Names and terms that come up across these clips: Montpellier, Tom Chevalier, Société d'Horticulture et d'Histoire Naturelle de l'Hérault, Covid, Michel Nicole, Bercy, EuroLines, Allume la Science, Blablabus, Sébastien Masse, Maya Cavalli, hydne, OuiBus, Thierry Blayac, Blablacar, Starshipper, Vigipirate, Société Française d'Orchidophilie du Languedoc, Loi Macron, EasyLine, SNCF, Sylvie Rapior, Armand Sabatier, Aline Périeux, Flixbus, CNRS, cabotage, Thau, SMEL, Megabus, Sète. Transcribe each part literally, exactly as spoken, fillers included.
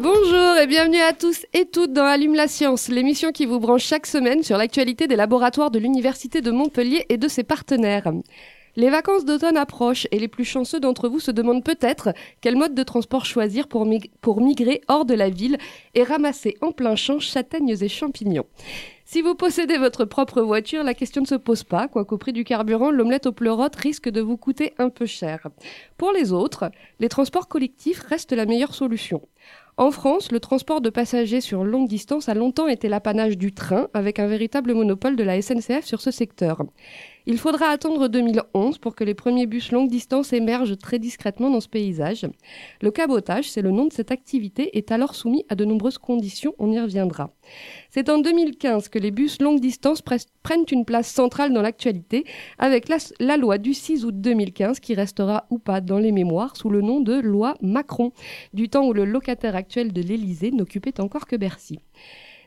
Bonjour et bienvenue à tous et toutes dans Allume la Science, l'émission qui vous branche chaque semaine sur l'actualité des laboratoires de l'Université de Montpellier et de ses partenaires. Les vacances d'automne approchent et les plus chanceux d'entre vous se demandent peut-être quel mode de transport choisir pour mig- pour migrer hors de la ville et ramasser en plein champ châtaignes et champignons. Si vous possédez votre propre voiture, la question ne se pose pas, quoiqu'au prix du carburant, l'omelette aux pleurotes risque de vous coûter un peu cher. Pour les autres, les transports collectifs restent la meilleure solution. En France, le transport de passagers sur longue distance a longtemps été l'apanage du train, avec un véritable monopole de la S N C F sur ce secteur. Il faudra attendre deux mille onze pour que les premiers bus longue distance émergent très discrètement dans ce paysage. Le cabotage, c'est le nom de cette activité, est alors soumis à de nombreuses conditions, on y reviendra. C'est en deux mille quinze que les bus longue distance prennent une place centrale dans l'actualité, avec la, la loi du six août deux mille quinze qui restera ou pas dans les mémoires sous le nom de Loi Macron, du temps où le locataire actuel de l'Élysée n'occupait encore que Bercy.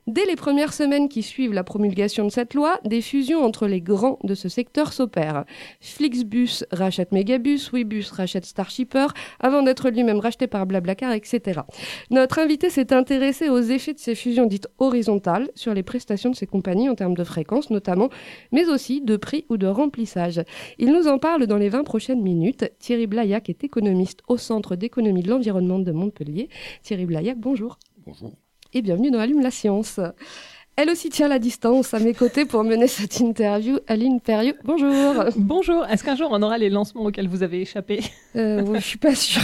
Dès les premières semaines qui suivent la promulgation de cette loi, des fusions entre les grands de ce secteur s'opèrent. Flixbus rachète Megabus, OuiBus rachète Starshipper, avant d'être lui-même racheté par Blablacar, et cetera. Notre invité s'est intéressé aux effets de ces fusions dites horizontales sur les prestations de ces compagnies en termes de fréquence notamment, mais aussi de prix ou de remplissage. Il nous en parle dans les vingt prochaines minutes. Thierry Blayac est économiste au Centre d'économie de l'environnement de Montpellier. Thierry Blayac, bonjour. Bonjour. Et bienvenue dans Allume la Science. Elle aussi tient la distance à mes côtés pour mener cette interview. Aline Périeux, bonjour. Bonjour. Est-ce qu'un jour on aura les lancements auxquels vous avez échappé ? euh, Je ne suis pas sûre.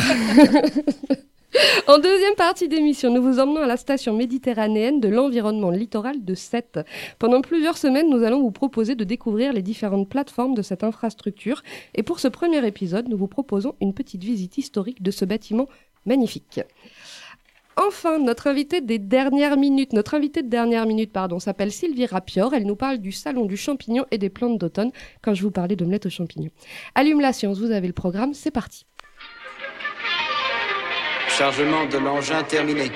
En deuxième partie d'émission, nous vous emmenons à la station méditerranéenne de l'environnement littoral de Sète. Pendant plusieurs semaines, nous allons vous proposer de découvrir les différentes plateformes de cette infrastructure. Et pour ce premier épisode, nous vous proposons une petite visite historique de ce bâtiment magnifique. Enfin, notre invitée des dernières minutes, notre invitée de dernière minute, pardon, s'appelle Sylvie Rapior. Elle nous parle du salon du champignon et des plantes d'automne quand je vous parlais d'omelette aux champignons. Allume la science, vous avez le programme, c'est parti. Chargement de l'engin terminé.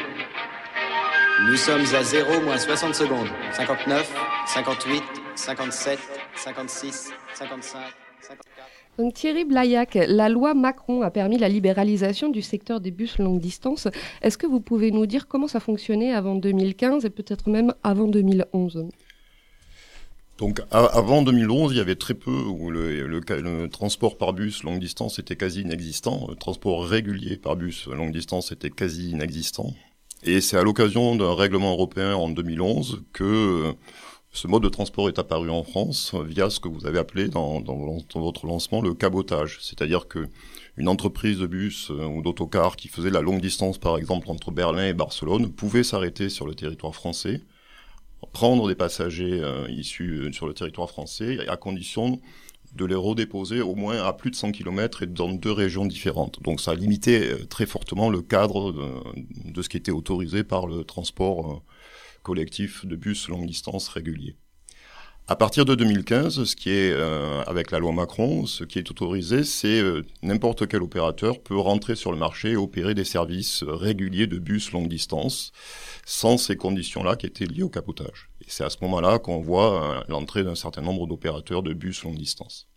Nous sommes à zéro moins soixante secondes. cinquante-neuf, cinquante-huit, cinquante-sept, cinquante-six, cinquante-cinq, cinquante-quatre. Donc Thierry Blayac, la loi Macron a permis la libéralisation du secteur des bus longue distance. Est-ce que vous pouvez nous dire comment ça fonctionnait avant deux mille quinze et peut-être même avant deux mille onze ? Donc avant deux mille onze, il y avait très peu, où le, le, le transport par bus longue distance était quasi inexistant. Le transport régulier par bus longue distance était quasi inexistant. Et c'est à l'occasion d'un règlement européen en deux mille onze que... ce mode de transport est apparu en France via ce que vous avez appelé dans, dans, dans votre lancement le cabotage. C'est-à-dire que une entreprise de bus ou d'autocar qui faisait la longue distance, par exemple, entre Berlin et Barcelone, pouvait s'arrêter sur le territoire français, prendre des passagers euh, issus sur le territoire français, à condition de les redéposer au moins à plus de cent kilomètres et dans deux régions différentes. Donc ça limitait très fortement le cadre de, de ce qui était autorisé par le transport euh, collectif de bus longue distance régulier. À partir de deux mille quinze, ce qui est euh, avec la loi Macron, ce qui est autorisé, c'est euh, n'importe quel opérateur peut rentrer sur le marché et opérer des services réguliers de bus longue distance sans ces conditions-là qui étaient liées au cabotage. Et c'est à ce moment-là qu'on voit euh, l'entrée d'un certain nombre d'opérateurs de bus longue distance.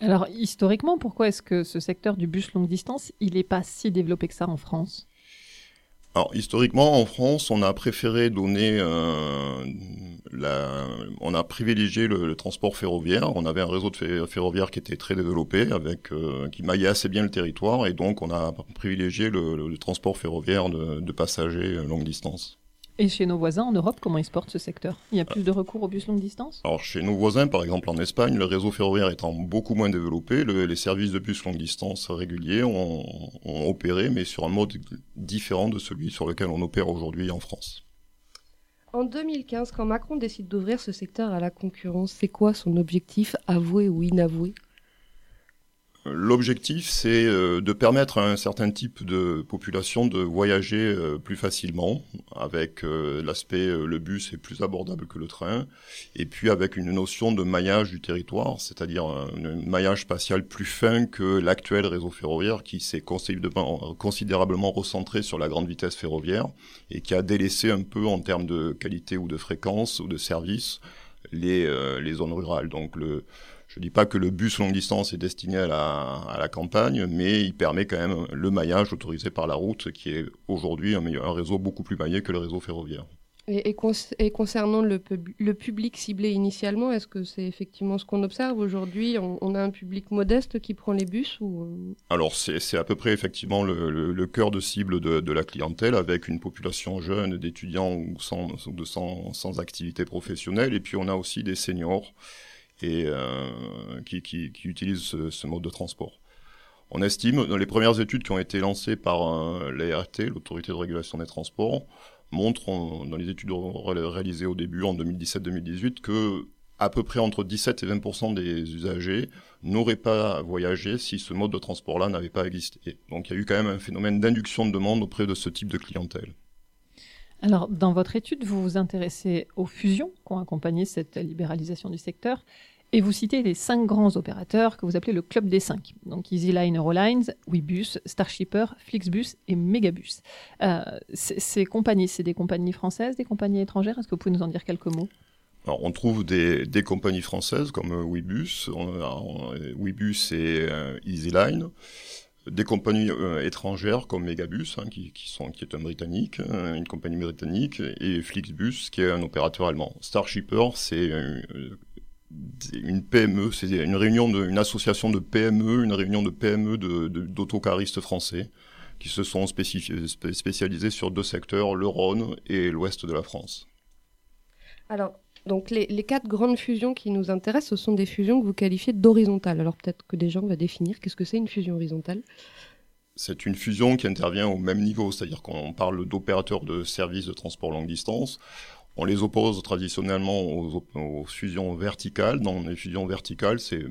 Alors historiquement, pourquoi est-ce que ce secteur du bus longue distance, il n'est pas si développé que ça en France ? Alors, historiquement, en France, on a préféré donner, euh, la, on a privilégié le, le transport ferroviaire. On avait un réseau de fer, ferroviaire qui était très développé, avec, euh, qui maillait assez bien le territoire, et donc on a privilégié le, le, le transport ferroviaire de, de passagers longue distance. Et chez nos voisins en Europe, comment ils se portent ce secteur ? Il y a plus de recours aux bus longue distance ? Alors chez nos voisins, par exemple en Espagne, le réseau ferroviaire étant beaucoup moins développé, le, les services de bus longue distance réguliers ont, ont opéré, mais sur un mode différent de celui sur lequel on opère aujourd'hui en France. En deux mille quinze, quand Macron décide d'ouvrir ce secteur à la concurrence, c'est quoi son objectif, avoué ou inavoué ? L'objectif, c'est de permettre à un certain type de population de voyager plus facilement, avec l'aspect le bus est plus abordable que le train, et puis avec une notion de maillage du territoire, c'est-à-dire un maillage spatial plus fin que l'actuel réseau ferroviaire qui s'est considérablement recentré sur la grande vitesse ferroviaire et qui a délaissé un peu en termes de qualité ou de fréquence ou de service les, les zones rurales. Donc le... Je ne dis pas que le bus longue distance est destiné à la, à la campagne, mais il permet quand même le maillage autorisé par la route, qui est aujourd'hui un, un réseau beaucoup plus maillé que le réseau ferroviaire. Et, et, con, et concernant le, pub, le public ciblé initialement, est-ce que c'est effectivement ce qu'on observe aujourd'hui ? on, on a un public modeste qui prend les bus ou... Alors c'est, c'est à peu près effectivement le, le, le cœur de cible de, de la clientèle, avec une population jeune d'étudiants ou sans, de, sans, sans activité professionnelle, et puis on a aussi des seniors, et euh, qui, qui, qui utilisent ce, ce mode de transport. On estime, dans les premières études qui ont été lancées par euh, l'A R T, l'Autorité de régulation des transports, montrent, on, dans les études réalisées au début, en deux mille dix-sept deux mille dix-huit, que à peu près entre dix-sept et vingt pour cent des usagers n'auraient pas voyagé si ce mode de transport-là n'avait pas existé. Donc il y a eu quand même un phénomène d'induction de demande auprès de ce type de clientèle. Alors, dans votre étude, vous vous intéressez aux fusions qui ont accompagné cette libéralisation du secteur et vous citez les cinq grands opérateurs que vous appelez le club des cinq. Donc, EasyLine, EuroLines, OuiBus, Starshipper, Flixbus et Megabus. Euh, ces, ces compagnies, c'est des compagnies françaises, des compagnies étrangères ? Est-ce que vous pouvez nous en dire quelques mots ? Alors, on trouve des, des compagnies françaises comme OuiBus, OuiBus et EasyLine. Des compagnies euh, étrangères comme Megabus, hein, qui, qui, sont, qui est un britannique, euh, une compagnie britannique, et Flixbus, qui est un opérateur allemand. Starshipper, c'est euh, une P M E, c'est une réunion, de, une association de P M E, une réunion de P M E de, de, d'autocaristes français, qui se sont spécifi- spécialisés sur deux secteurs, le Rhône et l'ouest de la France. Alors, donc les, les quatre grandes fusions qui nous intéressent, ce sont des fusions que vous qualifiez d'horizontales. Alors peut-être que déjà on va définir qu'est-ce que c'est une fusion horizontale. C'est une fusion qui intervient au même niveau, c'est-à-dire qu'on parle d'opérateurs de services de transport longue distance. On les oppose traditionnellement aux, aux fusions verticales. Dans les fusions verticales, c'est,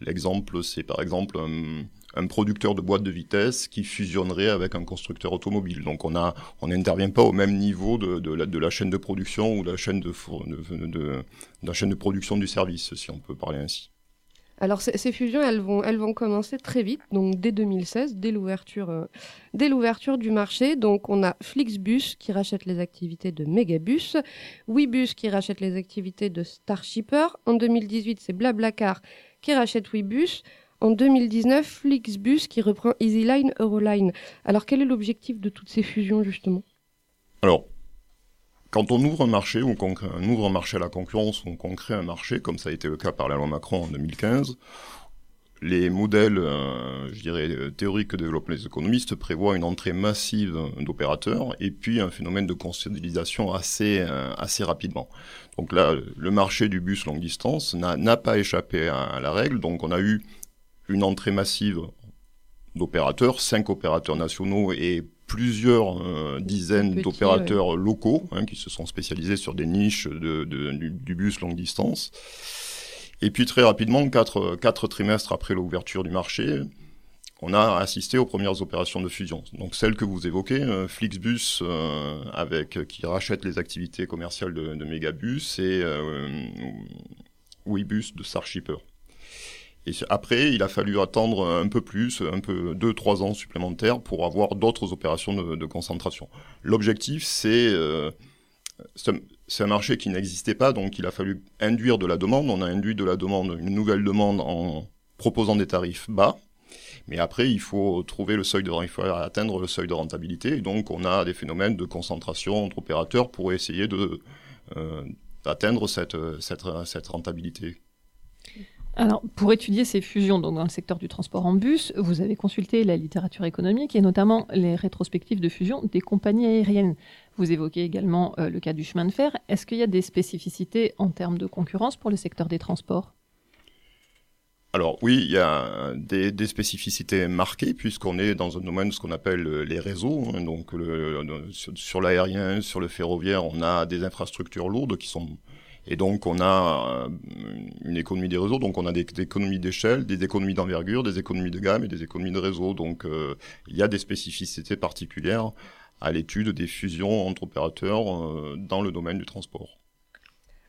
l'exemple, c'est par exemple un, un producteur de boîtes de vitesse qui fusionnerait avec un constructeur automobile. Donc on a, on n'intervient pas au même niveau de, de, la, de la chaîne de production ou de la chaîne de, de, de, de la chaîne de production du service, si on peut parler ainsi. Alors ces, ces fusions, elles vont, elles vont commencer très vite, donc dès deux mille seize, dès l'ouverture, euh, dès l'ouverture du marché. Donc on a Flixbus qui rachète les activités de Megabus, OuiBus qui rachète les activités de Starshipper. En deux mille dix-huit, c'est Blablacar qui rachète OuiBus. En deux mille dix-neuf, Flixbus qui reprend EasyLine, EuroLine. Alors quel est l'objectif de toutes ces fusions justement ? Alors, quand on ouvre un marché, ou qu'on on ouvre un marché à la concurrence, ou qu'on crée un marché, comme ça a été le cas par la loi Macron en deux mille quinze, les modèles, euh, je dirais, théoriques que développent les économistes prévoient une entrée massive d'opérateurs et puis un phénomène de consolidation assez, euh, assez rapidement. Donc là, le marché du bus longue distance n'a, n'a pas échappé à, à la règle, donc on a eu une entrée massive d'opérateurs, cinq opérateurs nationaux et plusieurs euh, dizaines Petit, d'opérateurs ouais. locaux hein, qui se sont spécialisés sur des niches de, de, du, du bus longue distance. Et puis très rapidement, quatre, quatre trimestres après l'ouverture du marché, on a assisté aux premières opérations de fusion. Donc celle que vous évoquez, euh, Flixbus euh, avec, qui rachète les activités commerciales de, de Megabus et euh, OuiBus de Starshipper. Et après, il a fallu attendre un peu plus, un peu deux, trois ans supplémentaires pour avoir d'autres opérations de, de concentration. L'objectif, c'est, euh, c'est, un, c'est un marché qui n'existait pas, donc il a fallu induire de la demande. On a induit de la demande, une nouvelle demande en proposant des tarifs bas. Mais après, il faut trouver le seuil de, il faut atteindre le seuil de rentabilité. Et donc, on a des phénomènes de concentration entre opérateurs pour essayer de, euh, d'atteindre cette, cette, cette rentabilité. Alors, pour étudier ces fusions donc dans le secteur du transport en bus, vous avez consulté la littérature économique et notamment les rétrospectives de fusion des compagnies aériennes. Vous évoquez également euh, le cas du chemin de fer. Est-ce qu'il y a des spécificités en termes de concurrence pour le secteur des transports ? Alors oui, il y a des, des spécificités marquées puisqu'on est dans un domaine de ce qu'on appelle les réseaux. Hein, donc le, le, sur, sur l'aérien, sur le ferroviaire, on a des infrastructures lourdes qui sont Et donc, on a une économie des réseaux, donc on a des, des économies d'échelle, des économies d'envergure, des économies de gamme et des économies de réseau. Donc, euh, il y a des spécificités particulières à l'étude des fusions entre opérateurs euh, dans le domaine du transport.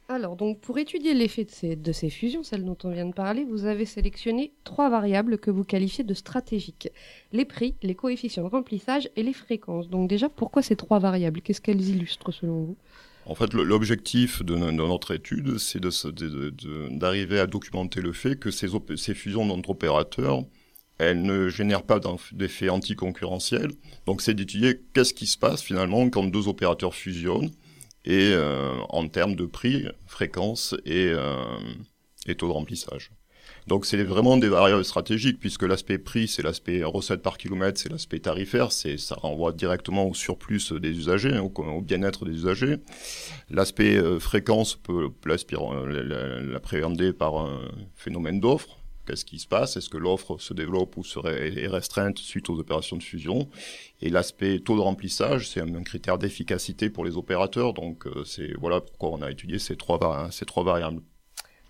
Alors, donc, pour étudier l'effet de ces, de ces fusions, celles dont on vient de parler, vous avez sélectionné trois variables que vous qualifiez de stratégiques. Les prix, les coefficients de remplissage et les fréquences. Donc déjà, pourquoi ces trois variables ? Qu'est-ce qu'elles illustrent selon vous ? En fait, l'objectif de notre étude, c'est de, de, de, d'arriver à documenter le fait que ces, op- ces fusions d'entre opérateurs, elles ne génèrent pas d'effet anticoncurrentiel. Donc, c'est d'étudier qu'est-ce qui se passe finalement quand deux opérateurs fusionnent et euh, en termes de prix, fréquence et, euh, et taux de remplissage. Donc, c'est vraiment des variables stratégiques puisque l'aspect prix, c'est l'aspect recette par kilomètre, c'est l'aspect tarifaire, c'est, ça renvoie directement au surplus des usagers, au, au bien-être des usagers. L'aspect euh, fréquence peut l'appréhender par un phénomène d'offre. Qu'est-ce qui se passe ? Est-ce que l'offre se développe ou serait, est restreinte suite aux opérations de fusion ? Et l'aspect taux de remplissage, c'est un, un critère d'efficacité pour les opérateurs. Donc, euh, c'est, voilà pourquoi on a étudié ces trois, hein, ces trois variables.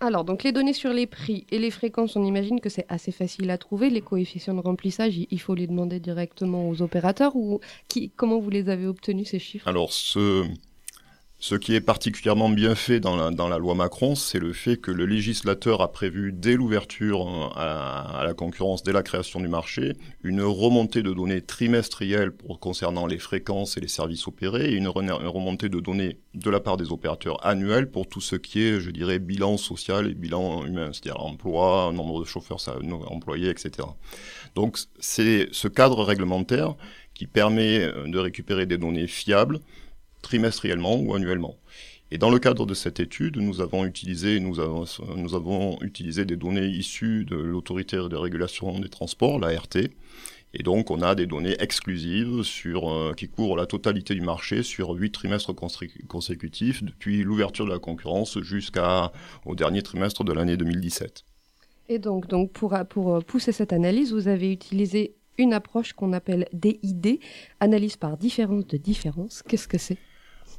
Alors, donc les données sur les prix et les fréquences, on imagine que c'est assez facile à trouver. Les coefficients de remplissage, il faut les demander directement aux opérateurs ou qui, comment vous les avez obtenus, ces chiffres ? Alors, ce, ce qui est particulièrement bien fait dans la, dans la loi Macron, c'est le fait que le législateur a prévu dès l'ouverture à, à la concurrence, dès la création du marché, une remontée de données trimestrielles pour, concernant les fréquences et les services opérés et une remontée de données de la part des opérateurs annuels pour tout ce qui est, je dirais, bilan social et bilan humain, c'est-à-dire emploi, nombre de chauffeurs employés, et cetera. Donc, c'est ce cadre réglementaire qui permet de récupérer des données fiables, trimestriellement ou annuellement. Et dans le cadre de cette étude, nous avons utilisé, nous avons, nous avons utilisé des données issues de l'autorité de régulation des transports, l'A R T, et donc on a des données exclusives sur, euh, qui couvrent la totalité du marché sur huit trimestres constri- consécutifs depuis l'ouverture de la concurrence jusqu'au dernier trimestre de l'année deux mille dix-sept. Et donc, donc pour, pour pousser cette analyse, vous avez utilisé une approche qu'on appelle D I D, analyse par différence de différence. Qu'est-ce que c'est ?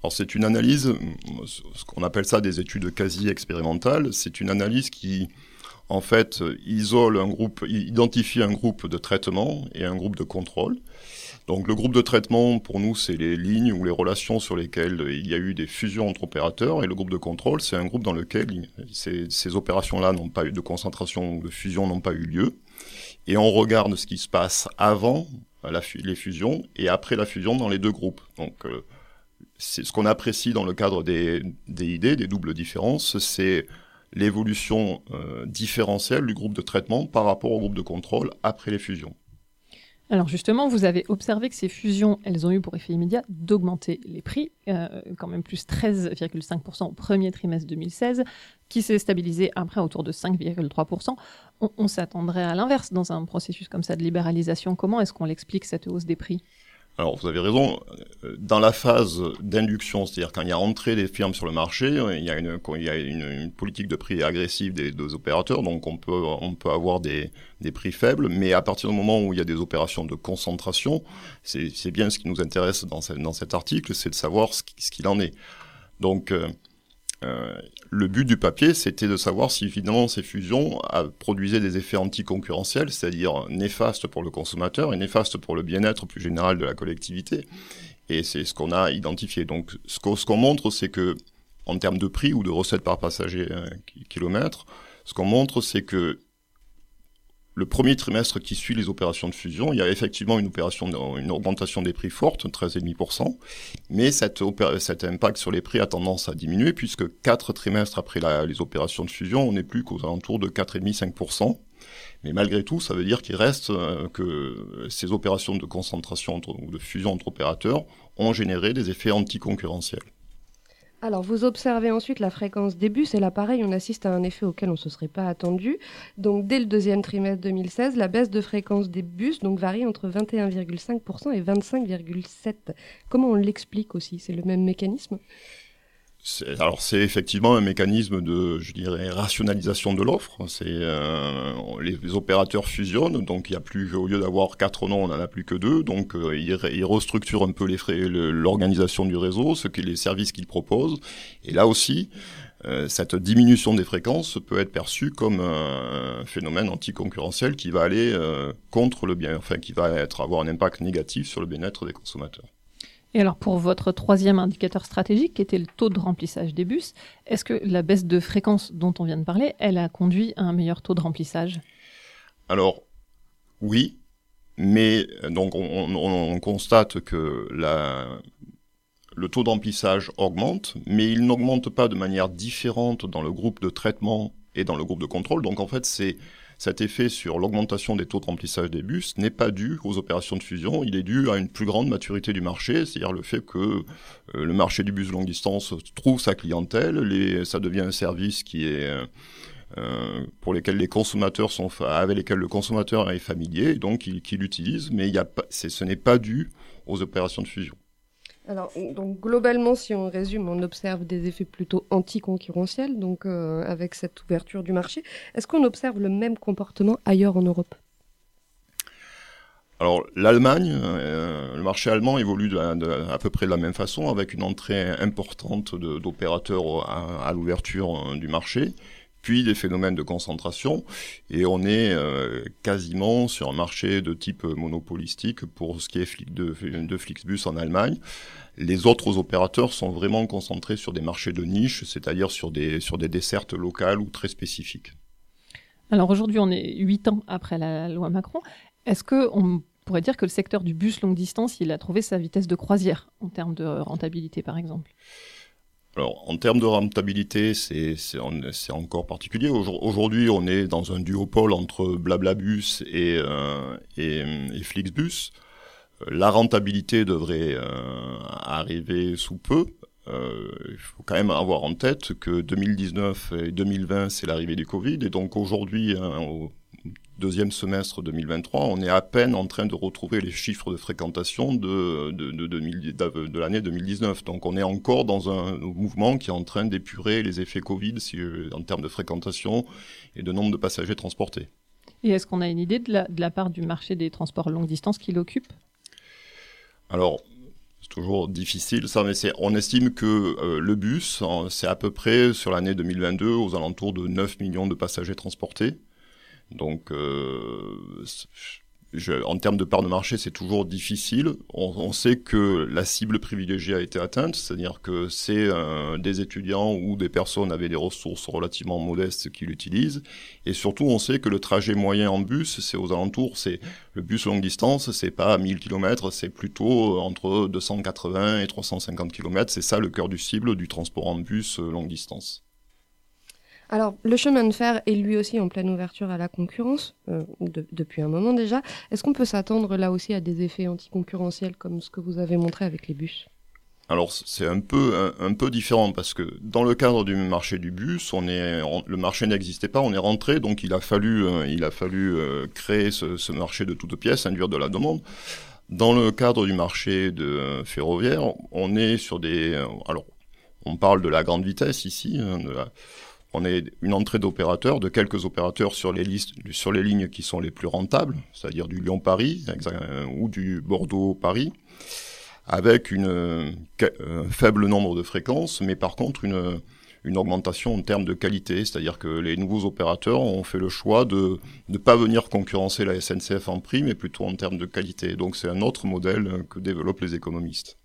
Alors c'est une analyse, ce qu'on appelle ça des études quasi expérimentales, c'est une analyse qui en fait isole un groupe, identifie un groupe de traitement et un groupe de contrôle. Donc le groupe de traitement pour nous c'est les lignes ou les relations sur lesquelles il y a eu des fusions entre opérateurs et le groupe de contrôle c'est un groupe dans lequel ces, ces opérations-là n'ont pas eu de concentration ou de fusion n'ont pas eu lieu. Et on regarde ce qui se passe avant la fu- les fusions et après la fusion dans les deux groupes. Donc euh, c'est ce qu'on apprécie dans le cadre des, des idées, des doubles différences, c'est l'évolution euh, différentielle du groupe de traitement par rapport au groupe de contrôle après les fusions. Alors justement, vous avez observé que ces fusions, elles ont eu pour effet immédiat d'augmenter les prix, euh, quand même plus treize virgule cinq pour cent au premier trimestre deux mille seize, qui s'est stabilisé après autour de cinq virgule trois pour cent. On, on s'attendrait à l'inverse dans un processus comme ça de libéralisation. Comment est-ce qu'on l'explique, cette hausse des prix ? Alors vous avez raison, dans la phase d'induction, c'est-à-dire quand il y a entrée des firmes sur le marché, il y a une, il y a une, une politique de prix agressive des, des opérateurs, donc on peut, on peut avoir des, des prix faibles, mais à partir du moment où il y a des opérations de concentration, c'est, c'est bien ce qui nous intéresse dans, ce, dans cet article, c'est de savoir ce, ce qu'il en est. Donc euh, euh, le but du papier, c'était de savoir si finalement ces fusions euh, produisaient des effets anticoncurrentiels, c'est-à-dire néfastes pour le consommateur et néfastes pour le bien-être plus général de la collectivité. Et c'est ce qu'on a identifié. Donc ce qu'on, ce qu'on montre, c'est que en termes de prix ou de recettes par passager euh, kilomètre, ce qu'on montre, c'est que le premier trimestre qui suit les opérations de fusion, il y a effectivement une, opération, une augmentation des prix forte, treize virgule cinq pour cent, mais cette opé- cet impact sur les prix a tendance à diminuer puisque quatre trimestres après la, les opérations de fusion, on n'est plus qu'aux alentours de quatre virgule cinq pour cent. Mais malgré tout, ça veut dire qu'il reste euh, que ces opérations de concentration entre, ou de fusion entre opérateurs ont généré des effets anticoncurrentiels. Alors, vous observez ensuite la fréquence des bus et là, pareil, on assiste à un effet auquel on ne se serait pas attendu. Donc, dès le deuxième trimestre deux mille seize, la baisse de fréquence des bus donc, varie entre vingt et un virgule cinq pour cent et vingt-cinq virgule sept pour cent. Comment on l'explique aussi ? C'est le même mécanisme ? C'est, alors, c'est effectivement un mécanisme de, je dirais, rationalisation de l'offre. C'est, euh, les, les opérateurs fusionnent, donc il y a plus, au lieu d'avoir quatre noms, on n'en a plus que deux. Donc, euh, ils, ils restructurent un peu les frais, le, l'organisation du réseau, ce qui, les services qu'ils proposent. Et là aussi, euh, cette diminution des fréquences peut être perçue comme un phénomène anticoncurrentiel qui va aller euh, contre le bien, enfin qui va être, avoir un impact négatif sur le bien-être des consommateurs. Et alors pour votre troisième indicateur stratégique, qui était le taux de remplissage des bus, est-ce que la baisse de fréquence dont on vient de parler, elle a conduit à un meilleur taux de remplissage ? Alors oui, mais donc on, on, on constate que la, le taux de remplissage augmente, mais il n'augmente pas de manière différente dans le groupe de traitement et dans le groupe de contrôle. Donc en fait, c'est, cet effet sur l'augmentation des taux de remplissage des bus n'est pas dû aux opérations de fusion, il est dû à une plus grande maturité du marché, c'est-à-dire le fait que euh, le marché du bus longue distance trouve sa clientèle, les, ça devient un service qui est... Euh, Euh, pour lesquels les consommateurs sont fa- avec lesquels le consommateur est familier, donc il, il l'utilise, mais il y a pas, c'est, ce n'est pas dû aux opérations de fusion. Alors, donc globalement, si on résume, on observe des effets plutôt anticoncurrentiels, donc euh, avec cette ouverture du marché. Est-ce qu'on observe le même comportement ailleurs en Europe ? Alors l'Allemagne, euh, le marché allemand évolue de la, de, à peu près de la même façon, avec une entrée importante de, d'opérateurs à, à l'ouverture euh, du marché, puis des phénomènes de concentration, et on est euh, quasiment sur un marché de type monopolistique pour ce qui est flic de, de Flixbus en Allemagne. Les autres opérateurs sont vraiment concentrés sur des marchés de niche, c'est-à-dire sur des, sur des dessertes locales ou très spécifiques. Alors aujourd'hui, on est huit ans après la loi Macron. Est-ce qu'on pourrait dire que le secteur du bus longue distance, il a trouvé sa vitesse de croisière en termes de rentabilité, par exemple ? Alors, en termes de rentabilité, c'est, c'est, c'est encore particulier. Aujourd'hui, on est dans un duopole entre Blablabus et, euh, et, et Flixbus. La rentabilité devrait euh, arriver sous peu. Euh, il faut quand même avoir en tête que deux mille dix-neuf et deux mille vingt, c'est l'arrivée du Covid. Et donc aujourd'hui, hein, au deuxième semestre deux mille vingt-trois, on est à peine en train de retrouver les chiffres de fréquentation de, de, de, de, de l'année deux mille dix-neuf. Donc on est encore dans un mouvement qui est en train d'épurer les effets Covid si, en termes de fréquentation et de nombre de passagers transportés. Et est-ce qu'on a une idée de la, de la part du marché des transports longue distance qui l'occupe ? Alors... toujours difficile ça, mais c'est, on estime que euh, le bus, c'est à peu près sur l'année deux mille vingt-deux aux alentours de neuf millions de passagers transportés. Donc euh, je, en termes de part de marché, c'est toujours difficile. On, on sait que la cible privilégiée a été atteinte, c'est-à-dire que c'est euh, des étudiants ou des personnes avec des ressources relativement modestes qui l'utilisent. Et surtout, on sait que le trajet moyen en bus, c'est aux alentours, c'est le bus longue distance, c'est pas mille kilomètres, c'est plutôt entre deux cent quatre-vingts et trois cent cinquante kilomètres. C'est ça le cœur du cible du transport en bus longue distance. Alors, le chemin de fer est lui aussi en pleine ouverture à la concurrence, euh, de, depuis un moment déjà. Est-ce qu'on peut s'attendre là aussi à des effets anticoncurrentiels comme ce que vous avez montré avec les bus ? Alors, c'est un peu, un, un peu différent parce que dans le cadre du marché du bus, on est, on, le marché n'existait pas, on est rentré, donc il a fallu, euh, il a fallu euh, créer ce, ce marché de toutes pièces, induire de la demande. Dans le cadre du marché de, euh, ferroviaire, on est sur des... Euh, alors, on parle de la grande vitesse ici, hein, de la... On est une entrée d'opérateurs, de quelques opérateurs sur les listes, sur les lignes qui sont les plus rentables, c'est-à-dire du Lyon-Paris ou du Bordeaux-Paris, avec une, un faible nombre de fréquences, mais par contre une, une augmentation en termes de qualité, c'est-à-dire que les nouveaux opérateurs ont fait le choix de ne pas venir concurrencer la S N C F en prix, mais plutôt en termes de qualité. Donc c'est un autre modèle que développent les économistes.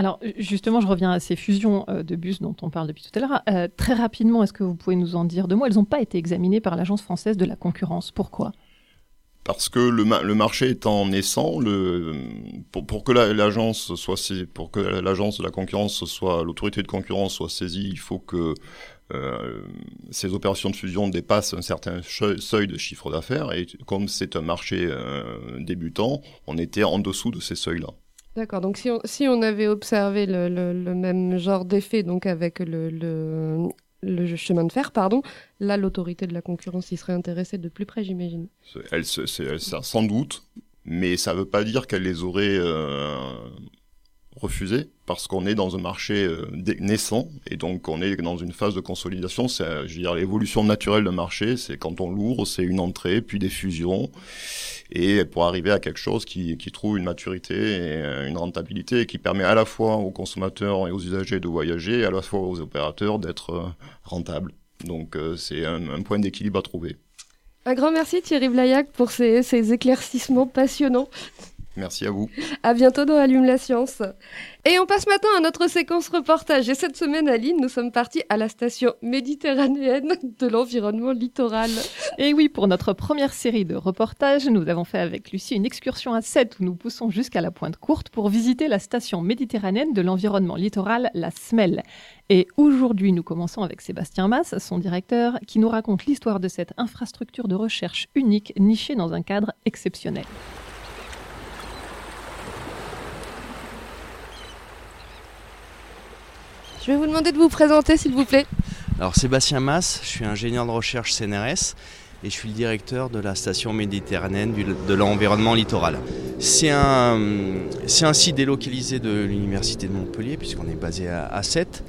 Alors justement, je reviens à ces fusions de bus dont on parle depuis tout à l'heure. Euh, très rapidement, est-ce que vous pouvez nous en dire deux mots ? Elles n'ont pas été examinées par l'Agence française de la concurrence. Pourquoi ? Parce que le, ma- le marché étant naissant, le, pour, pour, que la, l'agence soit saisie, pour que l'Agence de la concurrence soit, l'autorité de concurrence soit saisie, il faut que euh, ces opérations de fusion dépassent un certain seuil de chiffre d'affaires. Et comme c'est un marché euh, débutant, on était en dessous de ces seuils-là. D'accord, donc si on, si on avait observé le, le, le même genre d'effet donc avec le, le, le chemin de fer, pardon, là l'autorité de la concurrence y serait intéressée de plus près, j'imagine. Elle, c'est, elle, ça, sans doute, mais ça ne veut pas dire qu'elle les aurait euh, refusé parce qu'on est dans un marché euh, naissant et donc on est dans une phase de consolidation. C'est, je veux dire, l'évolution naturelle d'un marché, c'est quand on l'ouvre, c'est une entrée, puis des fusions, et pour arriver à quelque chose qui, qui trouve une maturité et une rentabilité et qui permet à la fois aux consommateurs et aux usagers de voyager, et à la fois aux opérateurs d'être euh, rentables. Donc euh, c'est un, un point d'équilibre à trouver. Un grand merci Thierry Blayac pour ces, ces éclaircissements passionnants. Merci à vous. À bientôt dans Allume la Science. Et on passe maintenant à notre séquence reportage. Et cette semaine, Aline, nous sommes partis à la station méditerranéenne de l'environnement littoral. Et oui, pour notre première série de reportages, nous avons fait avec Lucie une excursion à Sète où nous poussons jusqu'à la Pointe Courte pour visiter la station méditerranéenne de l'environnement littoral, la S M E L. Et aujourd'hui, nous commençons avec Sébastien Masse, son directeur, qui nous raconte l'histoire de cette infrastructure de recherche unique nichée dans un cadre exceptionnel. Je vais vous demander de vous présenter, s'il vous plaît. Alors, Sébastien Masse, je suis ingénieur de recherche C N R S et je suis le directeur de la station méditerranéenne du, de l'environnement littoral. C'est un, c'est un site délocalisé de l'Université de Montpellier, puisqu'on est basé à, à Sète,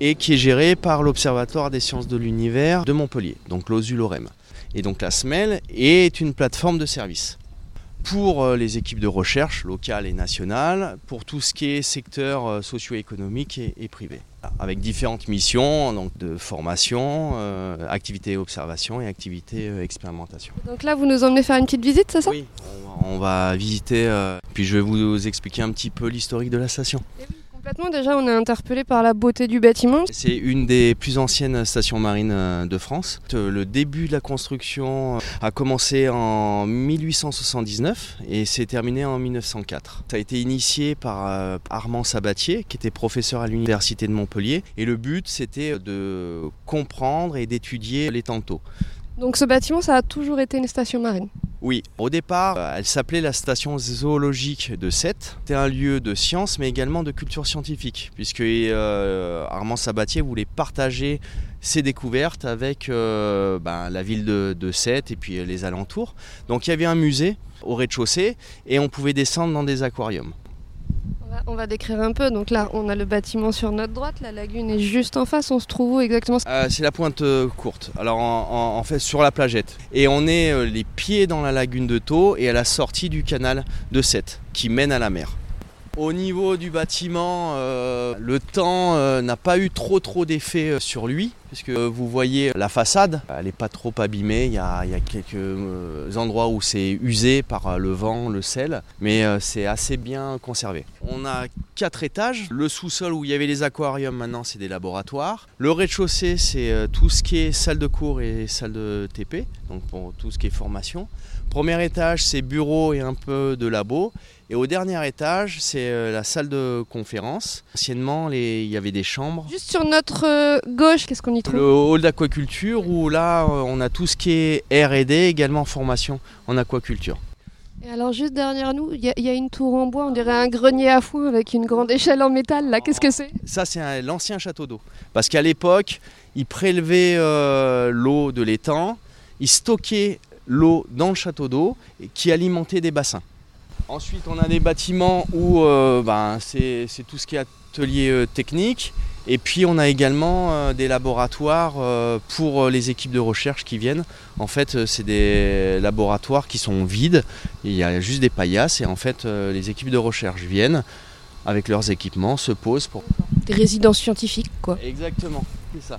et qui est géré par l'Observatoire des sciences de l'univers de Montpellier, donc l'O S U L O R E M. Et donc la S M E L est une plateforme de service pour les équipes de recherche locales et nationales, pour tout ce qui est secteur socio-économique et, et privé, avec différentes missions donc de formation, euh, activité observation et activité euh, expérimentation. Donc là, vous nous emmenez faire une petite visite, c'est ça ? Oui, on va, on va visiter, euh, puis je vais vous expliquer un petit peu l'historique de la station. Et oui, complètement, déjà on est interpellé par la beauté du bâtiment. C'est une des plus anciennes stations marines de France. Le début de la construction a commencé en mille huit cent soixante-dix-neuf et s'est terminé en mille neuf cent quatre. Ça a été initié par euh, Armand Sabatier, qui était professeur à l'Université de Montpellier. Et le but, c'était de comprendre et d'étudier les tantaux. Donc ce bâtiment, ça a toujours été une station marine ? Oui. Au départ, elle s'appelait la station zoologique de Sète. C'était un lieu de science, mais également de culture scientifique, puisque euh, Armand Sabatier voulait partager ses découvertes avec euh, ben, la ville de, de Sète et puis les alentours. Donc il y avait un musée au rez-de-chaussée et on pouvait descendre dans des aquariums. On va décrire un peu, donc là on a le bâtiment sur notre droite, la lagune est juste en face, on se trouve où exactement ? euh, C'est la Pointe Courte, alors en, en, en fait sur la plagette. Et on est euh, les pieds dans la lagune de Thau et à la sortie du canal de Sète qui mène à la mer. Au niveau du bâtiment, euh, le temps euh, n'a pas eu trop trop d'effet euh, sur lui, puisque euh, vous voyez la façade, elle n'est pas trop abîmée, il y a, y a quelques euh, endroits où c'est usé par euh, le vent, le sel, mais euh, c'est assez bien conservé. On a quatre étages, le sous-sol où il y avait les aquariums, maintenant c'est des laboratoires. Le rez-de-chaussée, c'est euh, tout ce qui est salle de cours et salle de T P, donc pour tout ce qui est formation. Premier étage, c'est bureaux et un peu de labo. Et au dernier étage, c'est la salle de conférence. Anciennement, les... il y avait des chambres. Juste sur notre gauche, qu'est-ce qu'on y trouve ? Le hall d'aquaculture où là, on a tout ce qui est R et D, également formation en aquaculture. Et alors juste derrière nous, il y, y a une tour en bois, on dirait un grenier à foin avec une grande échelle en métal. Là, qu'est-ce que c'est ? Ça, c'est un, l'ancien château d'eau. Parce qu'à l'époque, ils prélevaient euh, l'eau de l'étang, ils stockaient l'eau dans le château d'eau qui alimentait des bassins. Ensuite, on a des bâtiments où euh, ben, c'est, c'est tout ce qui est atelier euh, technique. Et puis, on a également euh, des laboratoires euh, pour les équipes de recherche qui viennent. En fait, c'est des laboratoires qui sont vides. Il y a juste des paillasses et en fait, euh, les équipes de recherche viennent avec leurs équipements, se posent pour... Des résidences scientifiques, quoi. Exactement, c'est ça.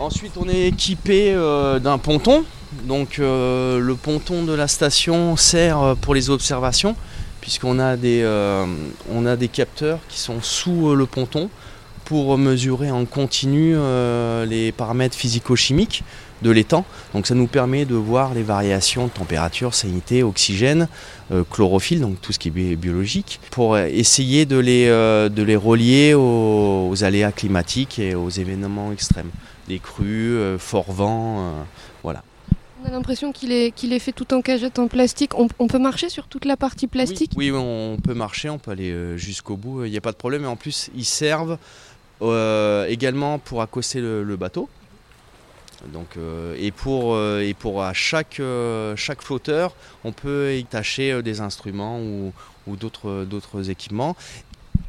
Ensuite, on est équipé euh, d'un ponton. Donc euh, le ponton de la station sert pour les observations, puisqu'on a des, euh, on a des capteurs qui sont sous euh, le ponton pour mesurer en continu euh, les paramètres physico-chimiques de l'étang. Donc ça nous permet de voir les variations de température, salinité, oxygène, euh, chlorophylle, donc tout ce qui est biologique, pour essayer de les, euh, de les relier aux, aux aléas climatiques et aux événements extrêmes. Des crues, euh, fort vent, euh, voilà. On a l'impression qu'il est, qu'il est fait tout en cagette en plastique. On, on peut marcher sur toute la partie plastique ? Oui, oui, on peut marcher, on peut aller jusqu'au bout, il n'y a pas de problème. Et en plus, ils servent euh, également pour accoster le, le bateau. Donc, euh, et pour, euh, et pour à chaque, euh, chaque flotteur, on peut y attacher des instruments ou, ou d'autres, d'autres équipements.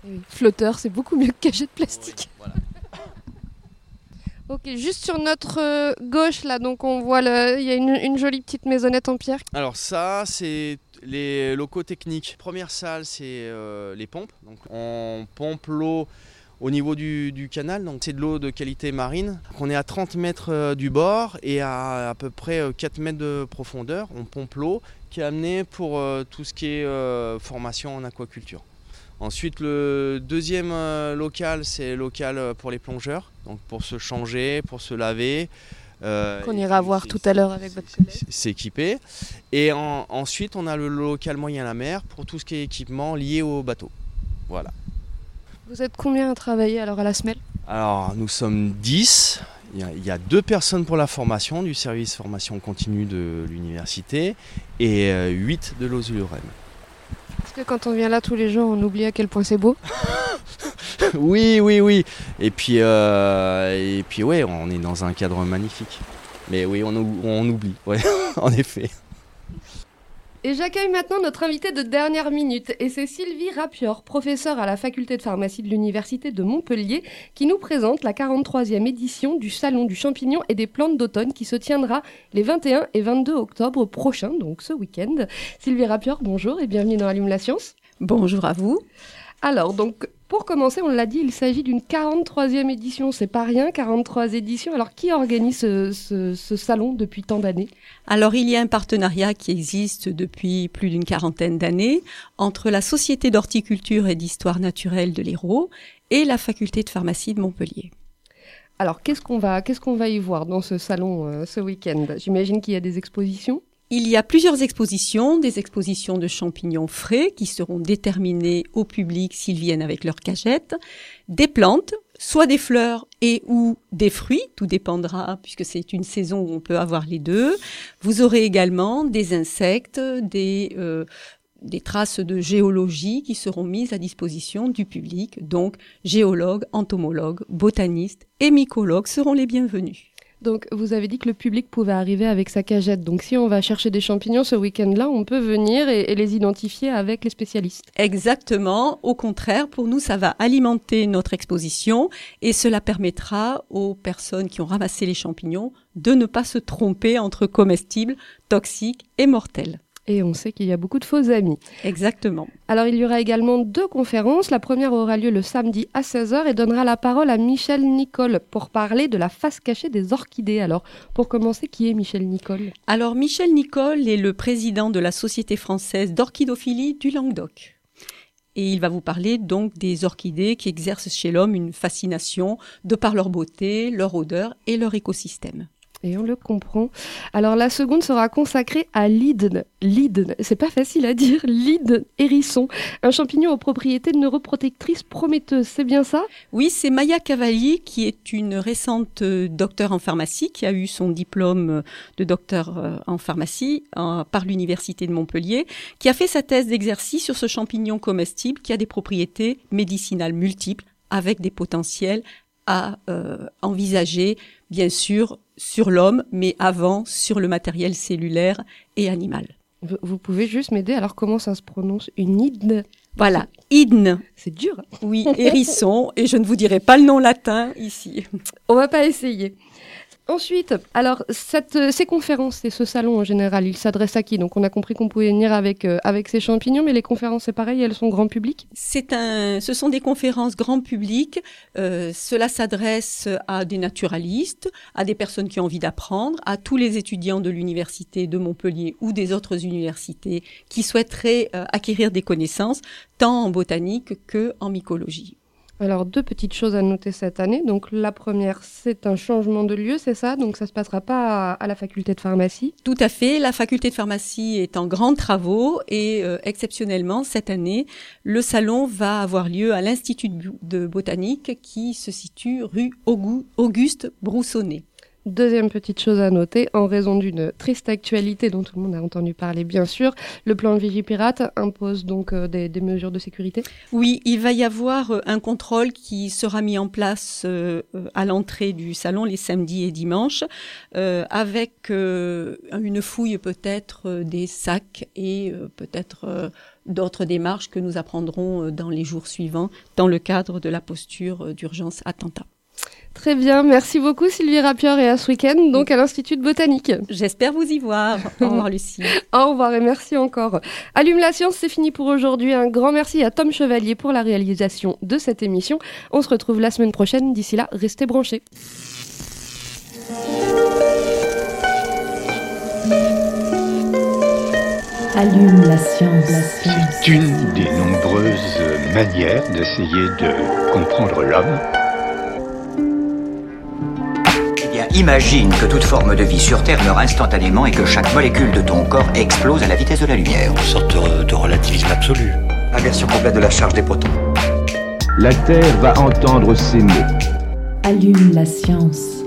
Oui. Flotteur, c'est beaucoup mieux que cachet de plastique. Oui, voilà. Ok, juste sur notre gauche, là, donc on voit, il y a une, une jolie petite maisonnette en pierre. Alors ça, c'est les locaux techniques. Première salle, c'est euh, les pompes. Donc on pompe l'eau au niveau du, du canal, donc c'est de l'eau de qualité marine. Donc on est à trente mètres du bord et à à peu près quatre mètres de profondeur. On pompe l'eau qui est amenée pour euh, tout ce qui est euh, formation en aquaculture. Ensuite, le deuxième local, c'est local pour les plongeurs, donc pour se changer, pour se laver. Euh, Qu'on ira voir tout à l'heure avec votre collègue. S'équiper. Et en, ensuite, on a le local moyen à la mer pour tout ce qui est équipement lié au bateau. Voilà. Vous êtes combien à travailler alors à la SMEL ? Alors, nous sommes dix. Il y a, il y a deux personnes pour la formation du service formation continue de l'université et euh, huit de l'O S U R E M. Est-ce que quand on vient là tous les jours, on oublie à quel point c'est beau ? Oui, oui, oui. Et puis, euh, et puis, ouais, on est dans un cadre magnifique. Mais oui, on, ou, on oublie, ouais, en effet. Et j'accueille maintenant notre invitée de dernière minute. Et c'est Sylvie Rapior, professeure à la faculté de pharmacie de l'Université de Montpellier, qui nous présente la quarante-troisième édition du Salon du champignon et des plantes d'automne qui se tiendra les vingt et un et vingt-deux octobre prochains, donc ce week-end. Sylvie Rapior, bonjour et bienvenue dans Allume la Science. Bonjour à vous. Alors, donc, pour commencer, on l'a dit, il s'agit d'une quarante-troisième édition. C'est pas rien, quarante-trois éditions. Alors, qui organise ce, ce, ce salon depuis tant d'années ? Alors, il y a un partenariat qui existe depuis plus d'une quarantaine d'années entre la Société d'Horticulture et d'Histoire Naturelle de l'Hérault et la Faculté de Pharmacie de Montpellier. Alors, qu'est-ce qu'on va, qu'est-ce qu'on va y voir dans ce salon euh, ce week-end ? J'imagine qu'il y a des expositions ? Il y a plusieurs expositions, des expositions de champignons frais qui seront déterminées au public s'ils viennent avec leurs cagettes, des plantes, soit des fleurs et ou des fruits, tout dépendra puisque c'est une saison où on peut avoir les deux. Vous aurez également des insectes, des, euh, des traces de géologie qui seront mises à disposition du public, donc géologues, entomologues, botanistes et mycologues seront les bienvenus. Donc, vous avez dit que le public pouvait arriver avec sa cagette. Donc, si on va chercher des champignons ce week-end-là, on peut venir et, et les identifier avec les spécialistes. Exactement. Au contraire, pour nous, ça va alimenter notre exposition et cela permettra aux personnes qui ont ramassé les champignons de ne pas se tromper entre comestibles, toxiques et mortels. Et on sait qu'il y a beaucoup de faux amis. Exactement. Alors, il y aura également deux conférences. La première aura lieu le samedi à seize heures et donnera la parole à Michel Nicole pour parler de la face cachée des orchidées. Alors, pour commencer, qui est Michel Nicole ? Alors, Michel Nicole est le président de la Société Française d'Orchidophilie du Languedoc. Et il va vous parler donc des orchidées qui exercent chez l'homme une fascination de par leur beauté, leur odeur et leur écosystème. Et on le comprend. Alors la seconde sera consacrée à l'hydne. L'hydne, c'est pas facile à dire. L'hydne hérisson, un champignon aux propriétés neuroprotectrices prometteuses. C'est bien ça ? Oui, c'est Maya Cavalli qui est une récente docteure en pharmacie, qui a eu son diplôme de docteur en pharmacie par l'Université de Montpellier, qui a fait sa thèse d'exercice sur ce champignon comestible qui a des propriétés médicinales multiples avec des potentiels à euh, envisager, bien sûr, sur l'homme, mais avant, sur le matériel cellulaire et animal. Vous pouvez juste m'aider, alors comment ça se prononce ? Une hydne ? Voilà, hydne. C'est dur. Oui, hérisson, et je ne vous dirai pas le nom latin ici. On va pas essayer. Ensuite, alors cette, ces conférences et ce salon en général, ils s'adressent à qui ? Donc on a compris qu'on pouvait venir avec euh, avec ces champignons, mais les conférences c'est pareil, elles sont grand public ? C'est un, ce sont des conférences grand public. Euh, cela s'adresse à des naturalistes, à des personnes qui ont envie d'apprendre, à tous les étudiants de l'université de Montpellier ou des autres universités qui souhaiteraient euh, acquérir des connaissances tant en botanique que en mycologie. Alors, deux petites choses à noter cette année. Donc, la première, c'est un changement de lieu, c'est ça ? Donc, ça se passera pas à, à la faculté de pharmacie ? Tout à fait. La faculté de pharmacie est en grands travaux et euh, exceptionnellement, cette année, le salon va avoir lieu à l'Institut de botanique qui se situe rue Auguste Broussonnet. Deuxième petite chose à noter, en raison d'une triste actualité dont tout le monde a entendu parler bien sûr, le plan Vigipirate impose donc euh, des, des mesures de sécurité. Oui, il va y avoir un contrôle qui sera mis en place euh, à l'entrée du salon les samedis et dimanches, euh, avec euh, une fouille peut-être euh, des sacs et euh, peut-être euh, d'autres démarches que nous apprendrons euh, dans les jours suivants dans le cadre de la posture euh, d'urgence attentat. Très bien, merci beaucoup Sylvie Rapior et à ce week-end donc à l'Institut de Botanique. J'espère vous y voir. Au revoir Lucie. Au revoir et merci encore. Allume la Science, c'est fini pour aujourd'hui. Un grand merci à Tom Chevalier pour la réalisation de cette émission. On se retrouve la semaine prochaine. D'ici là, restez branchés. Allume la Science. C'est une des nombreuses manières d'essayer de comprendre l'homme. Imagine que toute forme de vie sur Terre meurt instantanément et que chaque molécule de ton corps explose à la vitesse de la lumière. Une sorte de, de relativisme absolu. Inversion complète de la charge des protons. La Terre va entendre ces mots. Allume la Science.